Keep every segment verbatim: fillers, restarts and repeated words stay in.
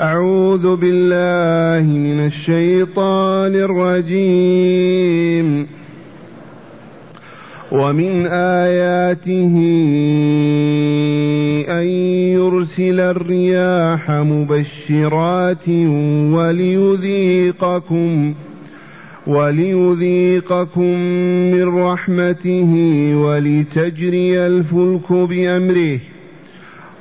أعوذ بالله من الشيطان الرجيم. ومن آياته أن يرسل الرياح مبشرات وليذيقكم وليذيقكم من رحمته ولتجري الفلك بأمره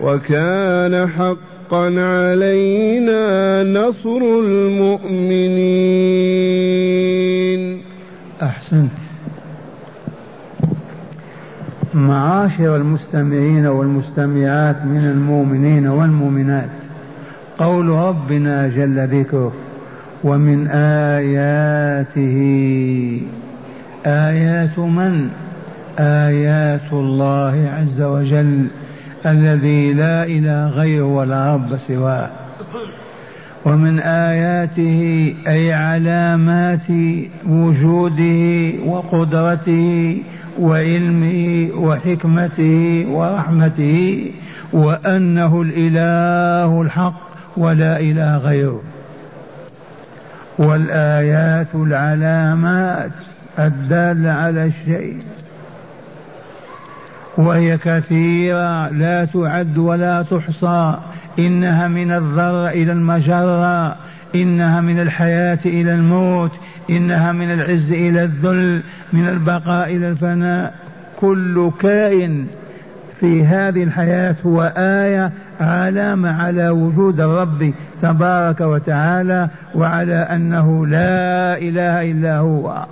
وكان حقا علينا نصر المؤمنين. أحسنت. معاشر المستمعين والمستمعات من المؤمنين والمؤمنات، قول ربنا جل ذكره: ومن آياته. آيات من؟ آيات الله عز وجل الذي لا إله غيره ولا رب سواه. ومن آياته أي علامات وجوده وقدرته وعلمه وحكمته ورحمته، وأنه الإله الحق ولا إله غيره. والآيات العلامات الدالة على الشيء، وهي كثيرة لا تعد ولا تحصى. إنها من الذرة إلى المجرة، إنها من الحياة إلى الموت، إنها من العز إلى الذل، من البقاء إلى الفناء. كل كائن في هذه الحياة هو آية، علامة على وجود الرب تبارك وتعالى وعلى أنه لا إله إلا هو،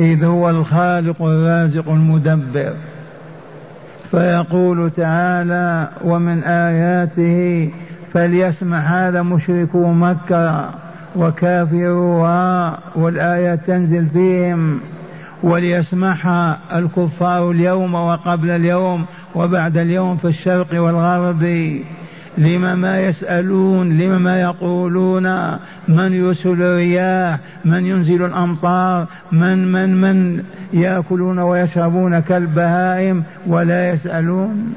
إذ هو الخالق الرازق المدبر. فيقول تعالى: ومن آياته. فليسمع هذا مشركو مكة وكافروها، والآية تنزل فيهم، وليسمعها الكفار اليوم وقبل اليوم وبعد اليوم في الشرق والغرب. لما ما يسألون، لما ما يقولون، من يرسل الرياح، من ينزل الأمطار، من من من يأكلون ويشربون كالبهائم ولا يسألون.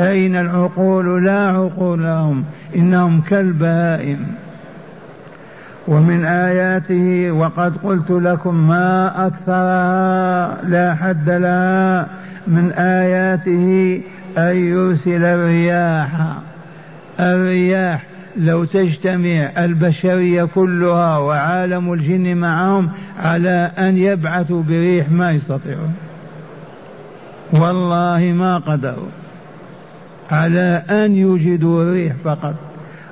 أين العقول؟ لا عقول لهم، إنهم كالبهائم. ومن آياته، وقد قلت لكم ما أكثرها لا حد لها. من آياته أن يرسل الرياح. الرياح لو تجتمع البشرية كلها وعالم الجن معهم على أن يبعثوا بريح ما يستطيعون، والله ما قدروا على أن يوجدوا الريح فقط.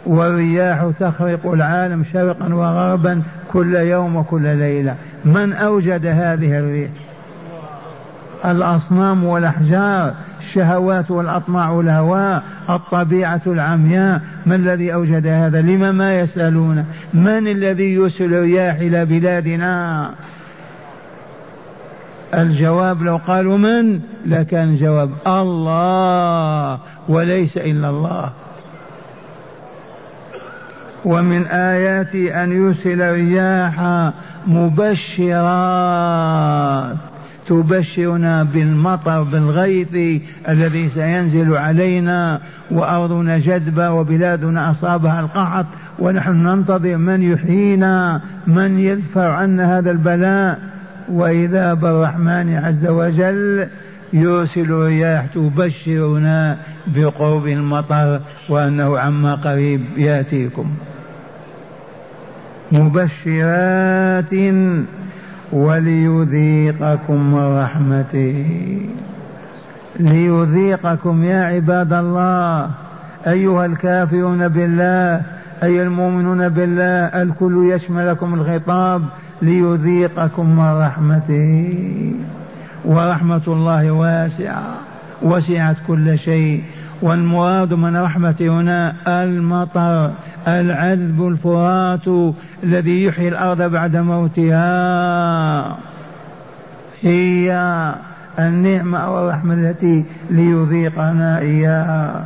والرياح تخرق العالم شرقا وغربا كل يوم وكل ليلة. من أوجد هذه الريح؟ الأصنام والأحجار، الشهوات والأطماع والهواء، الطبيعة العمياء. من الذي أوجد هذا؟ لما ما يسألون. من الذي يرسل الرياح إلى بلادنا؟ الجواب لو قالوا من لكان جواب الله، وليس إلا الله. ومن آياته أن يرسل الرياح مبشرات، تبشرنا بالمطر، بالغيث الذي سينزل علينا، وأرضنا جدبة وبلادنا أصابها القحط، ونحن ننتظر من يحيينا، من يدفع عنا هذا البلاء. وإذا بالرحمن عز وجل يرسل الرياح تبشرنا بقرب المطر وأنه عما قريب يأتيكم. مبشرات وليذيقكم رحمته. ليذيقكم يا عباد الله، أيها الكافرون بالله، أيها المؤمنون بالله، الكل يشملكم الخطاب. ليذيقكم رحمته. ورحمة الله واسعة، وسعت كل شيء. والمراد من رحمة هنا المطر، العذب الفرات الذي يحيي الأرض بعد موتها، هي النعمة والرحمة التي ليذيقنا إياها،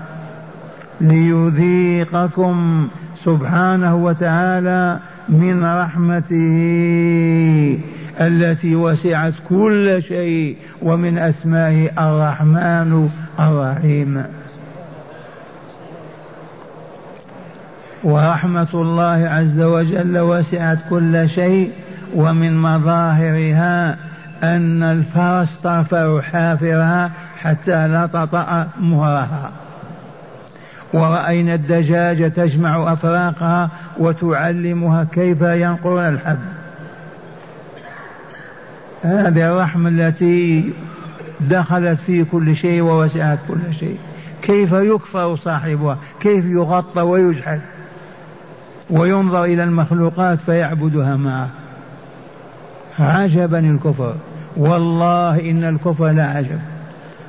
ليذيقكم سبحانه وتعالى من رحمته التي وسعت كل شيء، ومن أسمائه الرحمن الرحيم. ورحمة الله عز وجل وسعت كل شيء، ومن مظاهرها أن الفرس ترفع حافرها حتى لا تطأ مهرها، ورأينا الدجاجة تجمع أفراقها وتعلمها كيف ينقرن الحب. هذه الرحمة التي دخلت في كل شيء ووسعت كل شيء. كيف يكفر صاحبها؟ كيف يغطى ويجحد وينظر إلى المخلوقات فيعبدها معه؟ عجبا الكفر، والله إن الكفر لا عجب،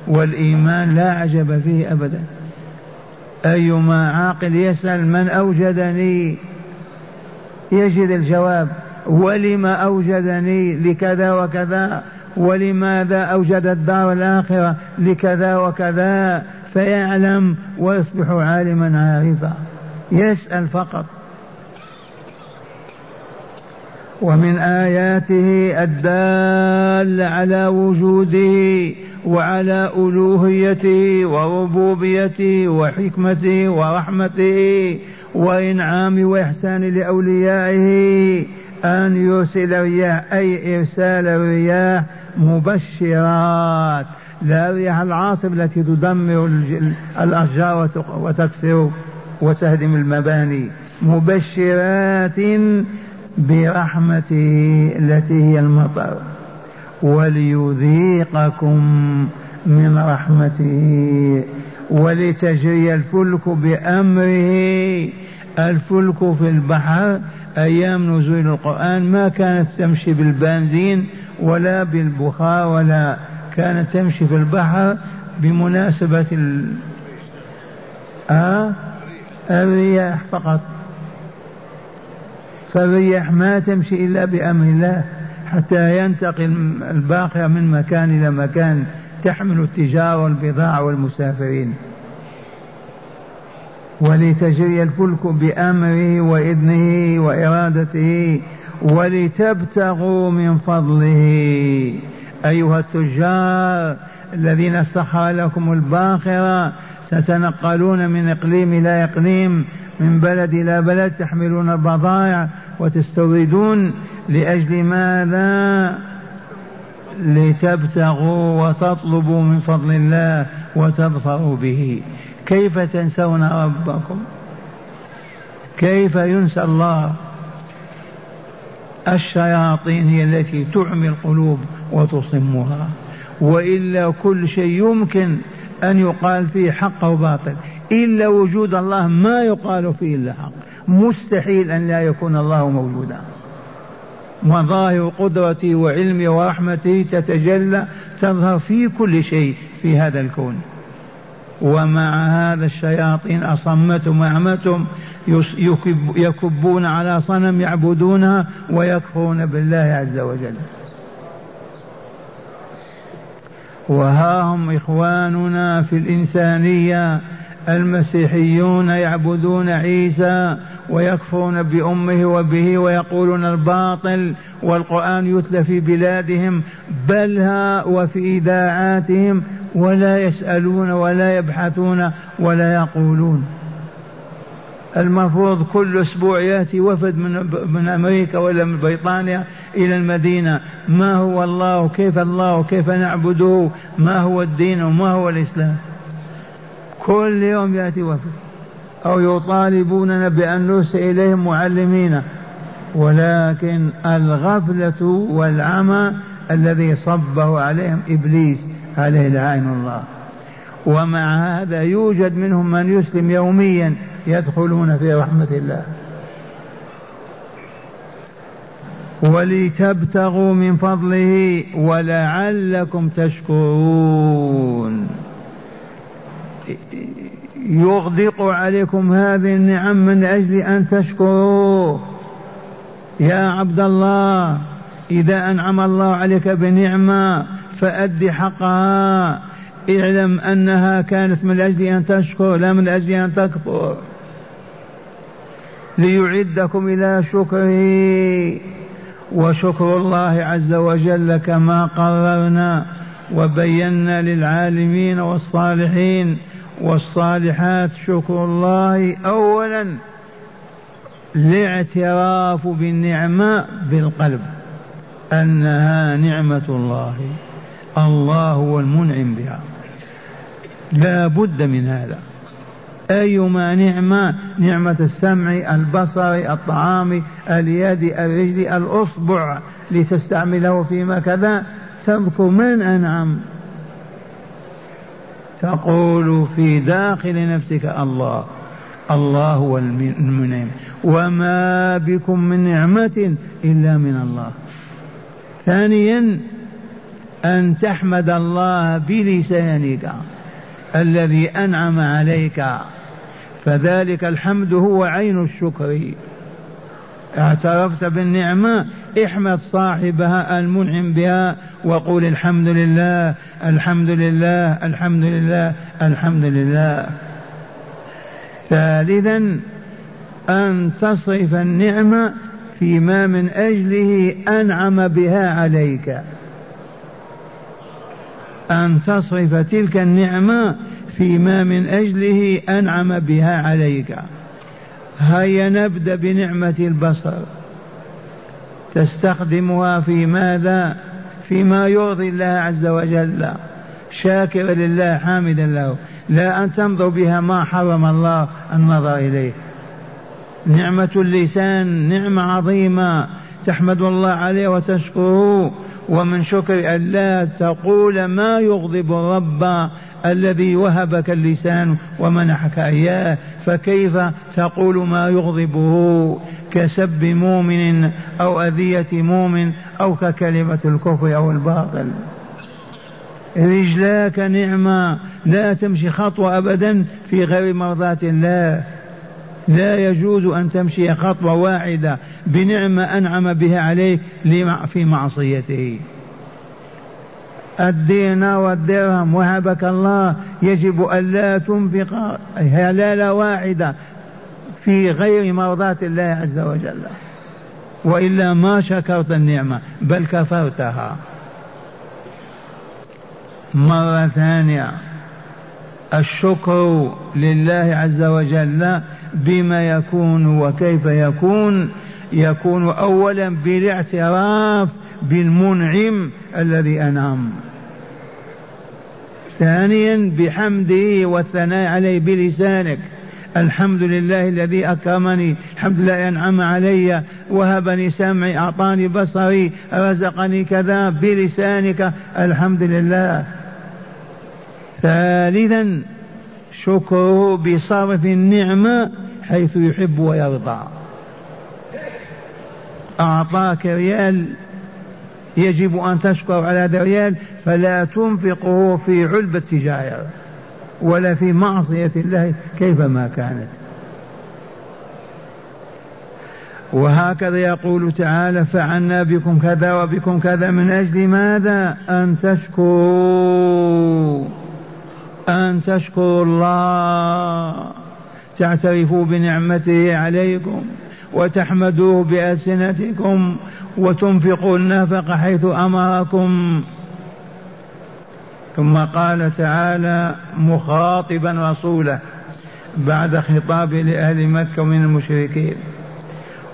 والإيمان لا عجب فيه أبدا. أيما عاقل يسأل من أوجدني يجد الجواب، ولما أوجدني لكذا وكذا، ولماذا أوجد الدار الآخرة لكذا وكذا، فيعلم ويصبح عالما عارفا، يسأل فقط. ومن آياته الدال على وجوده وعلى ألوهيته وربوبيته وحكمته ورحمته وإنعام وإحسان لأوليائه أن يرسل الرياح، أي إرسال الرياح مبشرات، لا رياح العاصف التي تدمر الأشجار وتكسر وتهدم المباني، مبشرات برحمته التي هي المطر. وليذيقكم من رحمته ولتجري الفلك بأمره. الفلك في البحر أيام نزول القرآن ما كانت تمشي بالبنزين ولا بالبخار، ولا كانت تمشي في البحر بمناسبة ال... آه؟ الرياح فقط، فالرياح ما تمشي إلا بأمر الله حتى ينتقل الباقي من مكان إلى مكان، تحمل التجارة والبضاعة والمسافرين. ولتجري الفلك بأمره وإذنه وإرادته ولتبتغوا من فضله. أيها التجار الذين استخر لكم الباخرة، تتنقلون من إقليم إلى إقليم، من بلد إلى بلد، تحملون البضائع وتستوردون، لأجل ماذا؟ لتبتغوا وتطلبوا من فضل الله وتظفروا به. كيف تنسون ربكم؟ كيف ينسى الله؟ الشياطين هي التي تعمي القلوب وتصمها، وإلا كل شيء يمكن أن يقال فيه حق وباطل، إلا وجود الله ما يقال فيه إلا حق، مستحيل أن لا يكون الله موجودا. مظاهر قدرته وعلمه ورحمته تتجلى تظهر في كل شيء في هذا الكون. ومع هذا الشياطين أصمتهم وأعمتهم، يكبون على صنم يعبدونها ويكفرون بالله عز وجل. وها هم إخواننا في الإنسانية، المسيحيون يعبدون عيسى ويكفرون بأمه وبه ويقولون الباطل، والقرآن يتلى في بلادهم بلها وفي إذاعاتهم، ولا يسألون ولا يبحثون ولا يقولون. المفروض كل أسبوع يأتي وفد من, من أمريكا ولا من بريطانيا إلى المدينة، ما هو الله، كيف الله، كيف نعبده، ما هو الدين وما هو الإسلام. كل يوم يأتي وفد، أو يطالبوننا بأن نرسل إليهم معلمين، ولكن الغفلة والعمى الذي صبه عليهم إبليس عليه لعين الله. ومع هذا يوجد منهم من يسلم يوميا، يدخلون في رحمة الله. ولتبتغوا من فضله ولعلكم تشكرون. يغدق عليكم هذه النعم من أجل أن تشكروه. يا عبد الله، إذا أنعم الله عليك بنعمة فأد حقها، اعلم أنها كانت من أجل أن تشكر لا من أجل أن تكفر، ليعدكم إلى شكره. وشكر الله عز وجل كما قررنا وبينا للعالمين والصالحين والصالحات شكر الله أولا الاعتراف بالنعمة بالقلب أنها نعمة الله، الله هو المنعم بها، لا بد من هذا. أيما نعمة، نعمة السمع، البصر، الطعام، اليد، الرجل، الأصبع لتستعمله فيما كذا، تذكر من أنعم، تقول في داخل نفسك الله، الله هو المنعم، وما بكم من نعمة إلا من الله. ثانيا أن تحمد الله بلسانك الذي أنعم عليك، فذلك الحمد هو عين الشكر. اعترفت بالنعمة، احمد صاحبها المنعم بها وقول الحمد لله الحمد لله الحمد لله الحمد لله. ثالثا أن تصرف النعمة فيما من أجله أنعم بها عليك، أن تصرف تلك النعمة فيما من أجله أنعم بها عليك. هيا نبدأ بنعمة البصر، تستخدمها في ماذا؟ فيما يرضي الله عز وجل، شاكرا لله حامدا له، لا أن تنظر بها ما حرم الله النظر إليه. نعمة اللسان نعمة عظيمة تحمد الله عليه وتشكره، ومن شكر أن لا تقول ما يغضب الرب الذي وهبك اللسان ومنحك إياه، فكيف تقول ما يغضبه كسب مؤمن أو أذية مؤمن أو ككلمة الكفر أو الباطل. رجلاك نعمة، لا تمشي خطوة أبدا في غير مرضاة الله، لا يجوز أن تمشي خطوة واحدة بنعمة أنعم بها عليك في معصيته. الدينار والدرهم وهبك الله، يجب ألا تنفق هلالة واحدة في غير مرضاة الله عز وجل، وإلا ما شكرت النعمة بل كفرتها. مرة ثانية الشكر لله عز وجل بما يكون وكيف يكون، يكون أولا بالاعتراف بالمنعم الذي أنعم، ثانيا بحمده والثناء عليه بلسانك، الحمد لله الذي أكرمني، الحمد لله أنعم علي، وهبني سمعي، أعطاني بصري، رزقني كذا، بلسانك الحمد لله. ثالثا شكره بصرف النعمة حيث يحب ويرضى. أعطاك ريال، يجب أن تشكر على هذا الريال، فلا تنفقه في علبة سجائر ولا في معصية الله كيفما كانت. وهكذا يقول تعالى فعلنا بكم كذا وبكم كذا من أجل ماذا؟ أن تشكروا، أن تشكروا الله، تعترفوا بنعمته عليكم وتحمدوه بألسنتكم وتنفقوا النفقة حيث أمركم. ثم قال تعالى مخاطبا رسوله بعد خطاب لأهل مكة من المشركين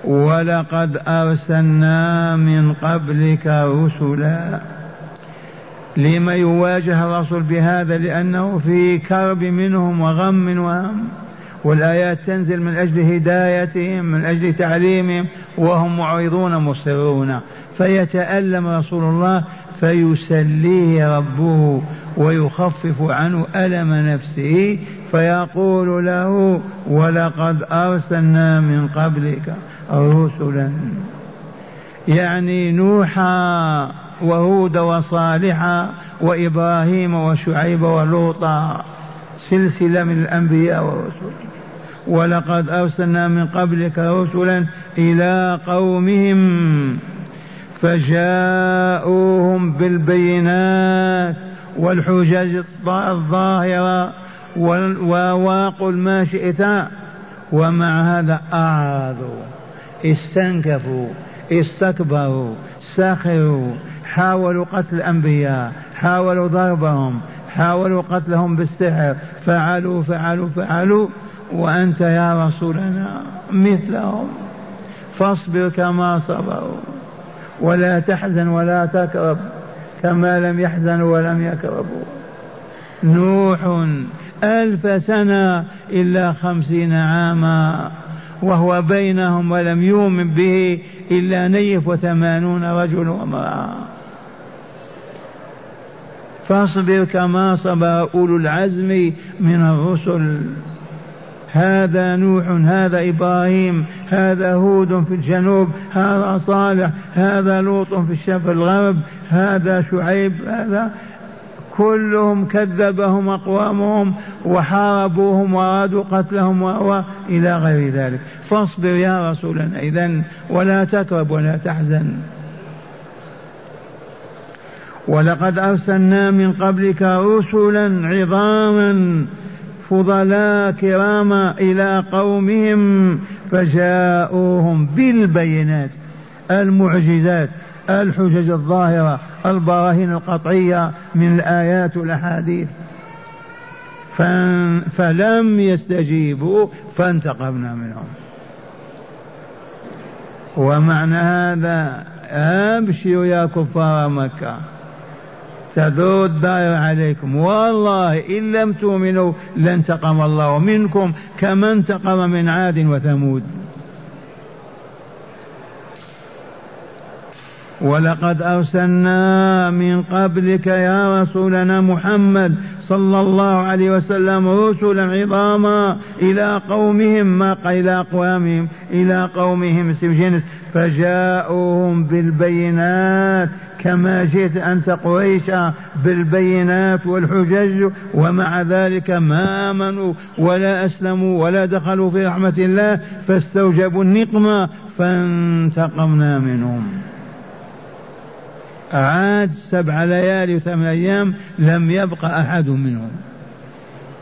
ولقد أرسلنا من قبلك رسلا. لما يواجه الرسول بهذا؟ لأنه في كرب منهم وغم وهم، والآيات تنزل من أجل هدايتهم من أجل تعليمهم، وهم معرضون مصرون، فيتألم رسول الله فيسليه ربه ويخفف عنه ألم نفسه، فيقول له ولقد أرسلنا من قبلك رسلا، يعني نوحا وهود وصالحا وإبراهيم وشعيب ولوطا، سلسلة من الأنبياء والرسل. ولقد أرسلنا من قبلك رسلا إلى قومهم فجاءوهم بالبينات والحجج الظاهرة وواقوا ما شئت، ومع هذا أعرضوا، استنكفوا، استكبروا، سخروا، حاولوا قتل الأنبياء، حاولوا ضربهم، حاولوا قتلهم بالسحر، فعلوا فعلوا فعلوا وأنت يا رسولنا مثلهم، فاصبر كما صبروا ولا تحزن ولا تكرب كما لم يحزنوا ولم يكربوا. نوح ألف سنة إلا خمسين عاما وهو بينهم ولم يؤمن به إلا نيف وثمانون رجل وامرأة. فاصبر كما صبر أولو العزم من الرسل، هذا نوح، هذا إبراهيم، هذا هود في الجنوب، هذا صالح، هذا لوط في الشرق الغرب، هذا شعيب، هذا كلهم كذبهم أقوامهم وحاربوهم وأرادوا قتلهم وإلى غير ذلك. فاصبر يا رسولنا إذن ولا تكرب ولا تحزن. ولقد أرسلنا من قبلك رسلا عظاما فضلاء كراما إلى قومهم فجاءوهم بالبينات، المعجزات، الحجج الظاهرة، البراهين القطعية من الآيات والأحاديث، فلم يستجيبوا فانتقمنا منهم. ومعنى هذا أبشروا يا كفار مكة، تدور الدائر عليكم، والله إن لم تؤمنوا لانتقم الله منكم كما انتقم من عاد وثمود. ولقد أرسلنا من قبلك يا رسولنا محمد صلى الله عليه وسلم رسلا عظاما إلى قومهم، ما قيل إلى أقوامهم، إلى قومهم اسم جنس، فجاءوهم بالبينات كما جئت أنت قريشا بالبينات والحجج، ومع ذلك ما آمنوا ولا أسلموا ولا دخلوا في رحمة الله، فاستوجبوا النقمة فانتقمنا منهم. عاد سبع ليالي وثمان أيام لم يبقى أحد منهم،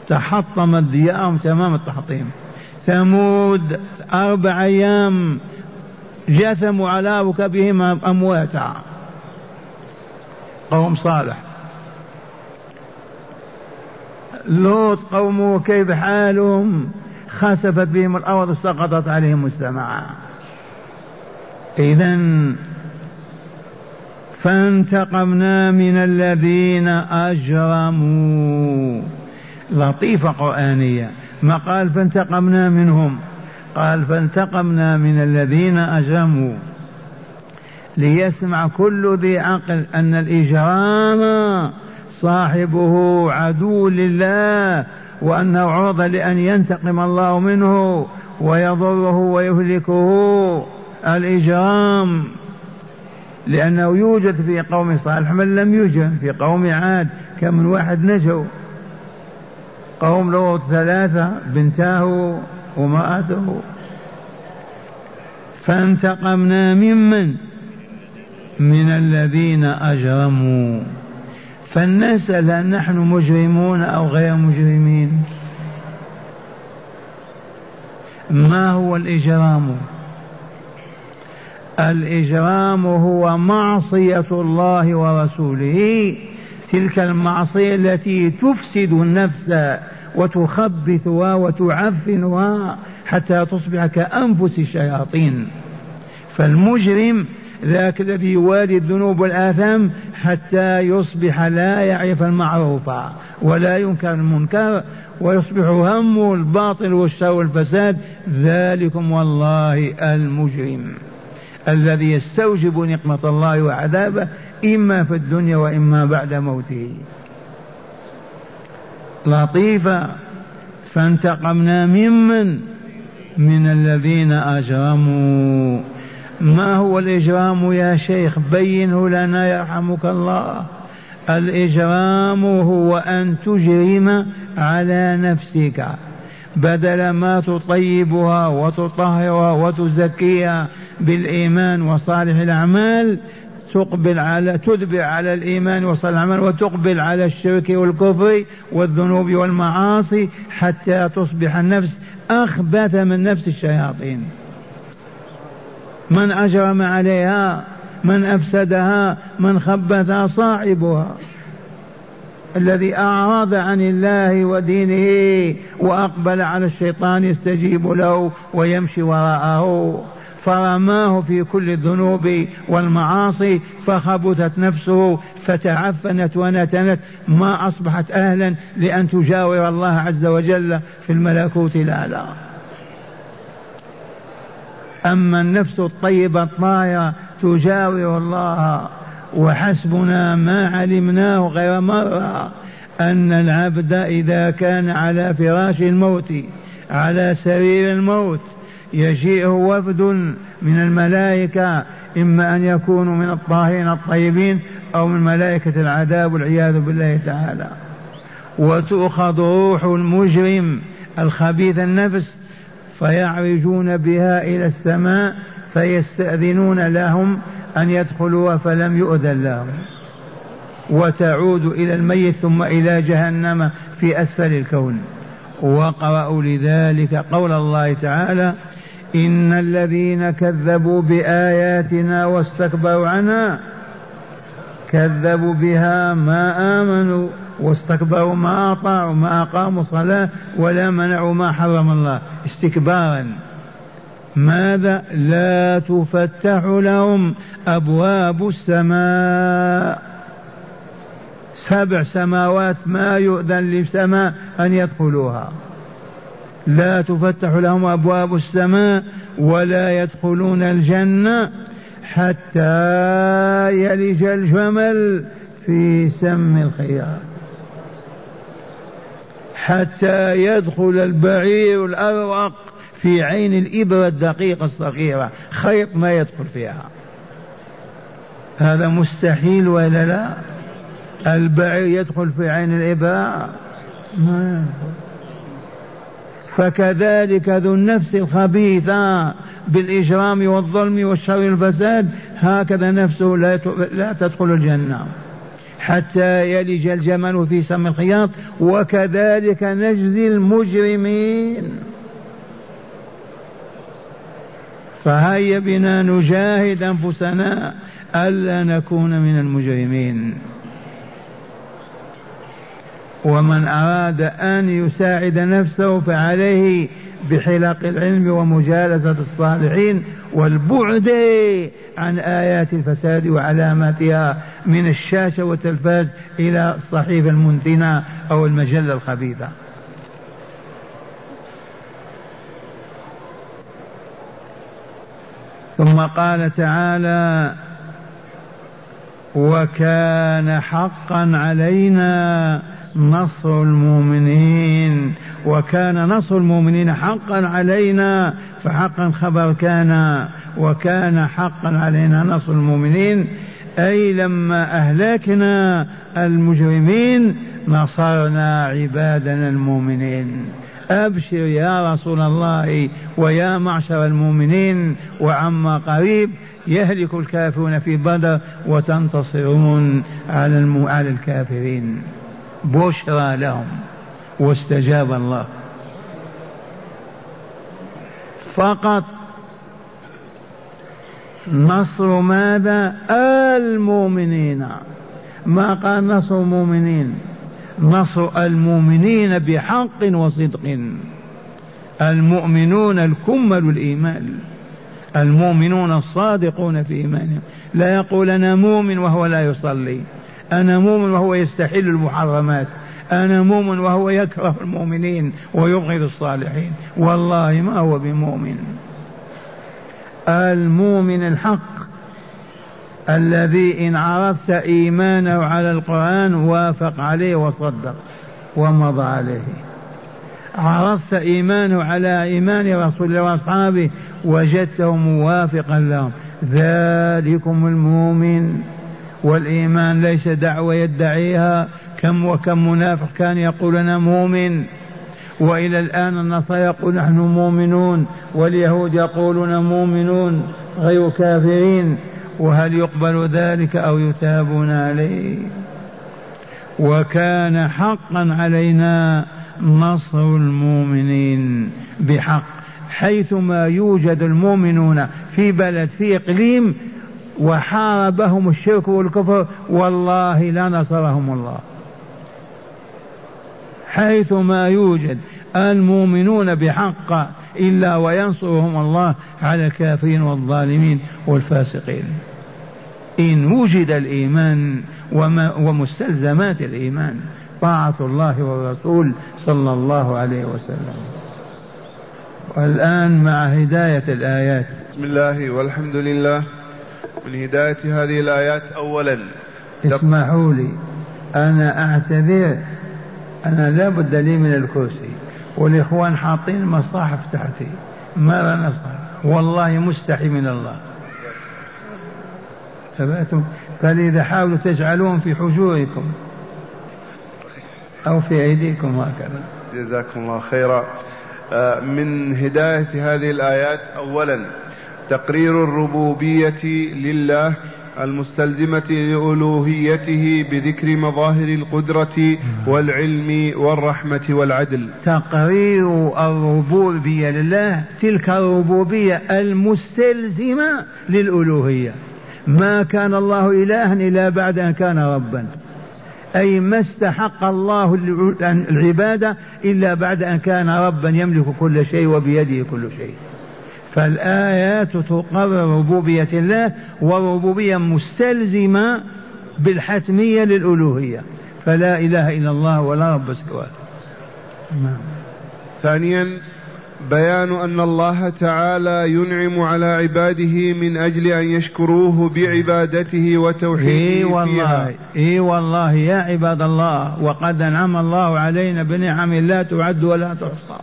تحطمت ديارهم تمام التحطيم. ثمود أربع أيام جثموا على ركبهم أمواتا، قوم صالح. لوط قومه كيف حالهم؟ خسفت بهم الأرض، سقطت عليهم السماء. إذن فانتقمنا من الذين أجرموا. لطيفة قرآنية، ما قال فانتقمنا منهم، قال فانتقمنا من الذين أجرموا، ليسمع كل ذي عقل أن الإجرام صاحبه عدو لله، وأنه عرضة لأن ينتقم الله منه ويضره ويهلكه. الإجرام لأنه يوجد في قوم صالح من لم يوجد في قوم عاد، كم من واحد نجوا، قوم لوط ثلاثة، بنتاه ومرأته. فانتقمنا ممن؟ من الذين أجرموا. فلنسأل هل نحن مجرمون أو غير مجرمين؟ ما هو الإجرام؟ الإجرام هو معصية الله ورسوله، تلك المعصية التي تفسد النفس وتخبثها وتعفنها حتى تصبح كأنفس الشياطين. فالمجرم ذاك الذي يوالي الذنوب والآثام حتى يصبح لا يعرف المعروف ولا ينكر المنكر، ويصبح همه الباطل والشر والفساد. ذلكم والله المجرم الذي يستوجب نقمة الله وعذابه، إما في الدنيا وإما بعد موته. لطيفة، فانتقمنا ممن؟ من الذين أجرموا. ما هو الإجرام يا شيخ؟ بينه لنا يرحمك الله. الإجرام هو أن تجرم على نفسك، بدل ما تطيبها وتطهرها وتزكيها بالإيمان وصالح الأعمال تقبل على تدبر على الإيمان وصالح الأعمال وتقبل على الشرك والكفر والذنوب والمعاصي حتى تصبح النفس أخبث من نفس الشياطين. من أجرم عليها، من أفسدها، من خبثها صاحبها، الذي أعرض عن الله ودينه وأقبل على الشيطان يستجيب له ويمشي وراءه، فرماه في كل الذنوب والمعاصي، فخبثت نفسه فتعفنت ونتنت، ما أصبحت أهلا لأن تجاور الله عز وجل في الملكوت الأعلى. أما النفس الطيبة الطاهرة تجاور الله، وحسبنا ما علمناه غير مرة أن العبد إذا كان على فراش الموت، على سرير الموت، يجيء وفد من الملائكة، إما أن يكونوا من الطاهرين الطيبين أو من ملائكة العذاب والعياذ بالله تعالى، وتؤخذ روح المجرم الخبيث النفس، فيعرجون بها إلى السماء فيستأذنون لهم أن يدخلوا فلم يؤذن لهم، وتعود إلى الميت ثم إلى جهنم في أسفل الكون. وقرأوا لذلك قول الله تعالى: إن الذين كذبوا بآياتنا واستكبروا عنها كذبوا بها ما آمنوا واستكبروا ما أطاعوا ما أقاموا صلاة ولا منعوا ما حرم الله استكبارا. ماذا؟ لا تفتح لهم أبواب السماء، سبع سماوات ما يؤذن للسماء أن يدخلوها، لا تفتح لهم أبواب السماء ولا يدخلون الجنة حتى يلج الجمل في سم الخياط، حتى يدخل البعير الأرق في عين الإبرة الدقيقة الصغيرة، خيط ما يدخل فيها. هذا مستحيل ولا لا؟ البعير يدخل في عين الإبرة؟ فكذلك ذو النفس الخبيثة بالإجرام والظلم والشر والفساد، هكذا نفسه لا تدخل الجنة حتى يلج الجمل في سم الخياط. وكذلك نجزي المجرمين. فهيا بنا نجاهد أنفسنا ألا نكون من المجرمين. ومن أراد أن يساعد نفسه فعليه بحلق العلم ومجالسة الصالحين والبعد عن آيات الفساد وعلاماتها من الشاشة والتلفاز إلى الصحيفة المنتنة أو المجلة الخبيثة. ثم قال تعالى: وكان حقا علينا نصر المؤمنين. وكان نصر المؤمنين حقا علينا، فحقا خبر كان، وكان حقا علينا نصر المؤمنين، أي لما أهلكنا المجرمين نصرنا عبادنا المؤمنين. أبشر يا رسول الله ويا معشر المؤمنين، وعما قريب يهلك الكافرون في بدر وتنتصرون على على الكافرين، بشرى لهم. واستجاب الله. فقط نصر ماذا؟ المؤمنين. ما قال نصر المؤمنين، نصر المؤمنين بحق وصدق. المؤمنون الكمل الإيمان، المؤمنون الصادقون في إيمانهم، لا يقول أنا مؤمن وهو لا يصلي، أنا مؤمن وهو يستحل المحرمات، أنا مؤمن وهو يكره المؤمنين ويبغض الصالحين، والله ما هو بمؤمن. المؤمن الحق الذي إن عرفت إيمانه على القرآن وافق عليه وصدق ومضى عليه، عرفت إيمانه على إيمان رسول الله وأصحابه وجدته موافقا لهم، ذلكم المؤمن. والإيمان ليس دعوة يدعيها كم وكم منافق كان يقول أنا مؤمن، وإلى الآن النصارى يقول نحن مؤمنون، واليهود يقولون مؤمنون غير كافرين. وهل يقبل ذلك أو يتابون عليه؟ وكان حقا علينا نصر المؤمنين بحق، حيثما يوجد المؤمنون في بلد في إقليم وحاربهم الشرك والكفر والله لا نصرهم الله. حيثما يوجد المؤمنون بحق إلا وينصرهم الله على الكافرين والظالمين والفاسقين، إن وجد الإيمان ومستلزمات الإيمان طاعة الله والرسول صلى الله عليه وسلم. والآن مع هداية الآيات. بسم الله والحمد لله. من هداية هذه الآيات أولا، اسمحوا لي أنا أعتذر، أنا لا بد لي من الكرسي، والإخوان حاطين مصاحف تحتي، ماذا نصح؟ والله مستحي من الله. ثبتوا، فلذا حاولوا تجعلون في حجوركم أو في أيديكم هكذا. جزاكم الله خيرا. من هداية هذه الآيات أولا تقرير الربوبية لله المستلزمة لألوهيته بذكر مظاهر القدرة والعلم والرحمة والعدل. تقرير الربوبية لله، تلك الربوبية المستلزمة للألوهية. ما كان الله إلها إلا بعد أن كان ربا، أي ما استحق الله العبادة إلا بعد أن كان ربا يملك كل شيء وبيده كل شيء. فالآيات تقرر ربوبية الله، وربوبية مستلزمة بالحتمية للألوهية، فلا إله إلا الله ولا رب سواه. ثانيا بيان أن الله تعالى ينعم على عباده من أجل أن يشكروه بعبادته وتوحيده. إيه والله, إيه والله يا عباد الله، وقد أنعم الله علينا بنعم لا تعد ولا تحصى،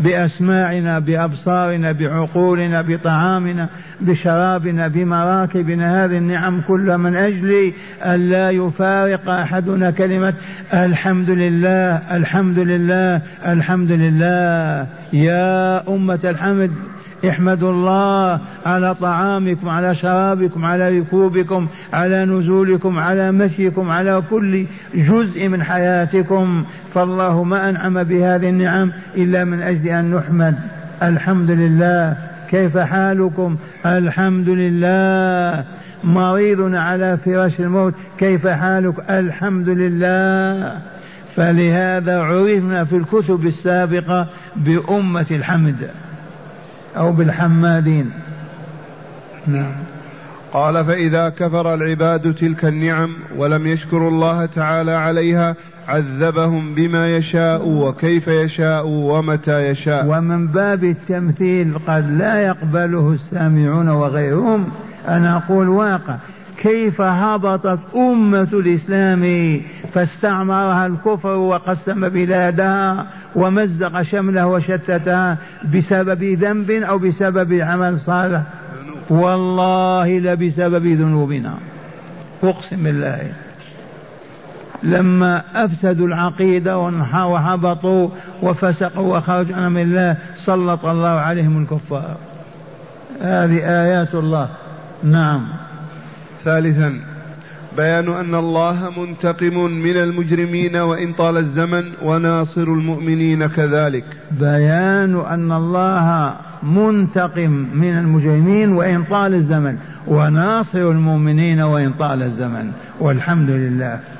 بأسماعنا بأبصارنا بعقولنا بطعامنا بشرابنا بمراكبنا، هذه النعم كلها من أجل أن لا يفارق أحدنا كلمة الحمد لله الحمد لله الحمد لله. يا أمة الحمد احمدوا الله على طعامكم على شرابكم على ركوبكم على نزولكم على مشيكم على كل جزء من حياتكم، فالله ما أنعم بهذه النعم إلا من أجل أن نحمد. الحمد لله. كيف حالكم؟ الحمد لله. مريضنا على فراش الموت، كيف حالك؟ الحمد لله. فلهذا عرفنا في الكتب السابقة بأمة الحمد أو بالحمادين. نعم. قال فإذا كفر العباد تلك النعم ولم يشكروا الله تعالى عليها عذبهم بما يشاء وكيف يشاء ومتى يشاء. ومن باب التمثيل قد لا يقبله السامعون وغيرهم أنا أقول واقع، كيف هبطت أمة الإسلام فاستعمرها الكفر وقسم بلادها ومزق شملها وشتتها بسبب ذنب أو بسبب عمل صالح؟ والله لبسبب ذنوبنا، أقسم بالله. لما أفسدوا العقيدة وهبطوا وفسقوا وخرجوا من الله سلط الله عليهم الكفار. هذه آيات الله. نعم. ثالثا بيان أن الله منتقم من المجرمين وإن طال الزمن وناصر المؤمنين كذلك. بيان أن الله منتقم من المجرمين وإن طال الزمن وناصر المؤمنين وإن طال الزمن، والحمد لله.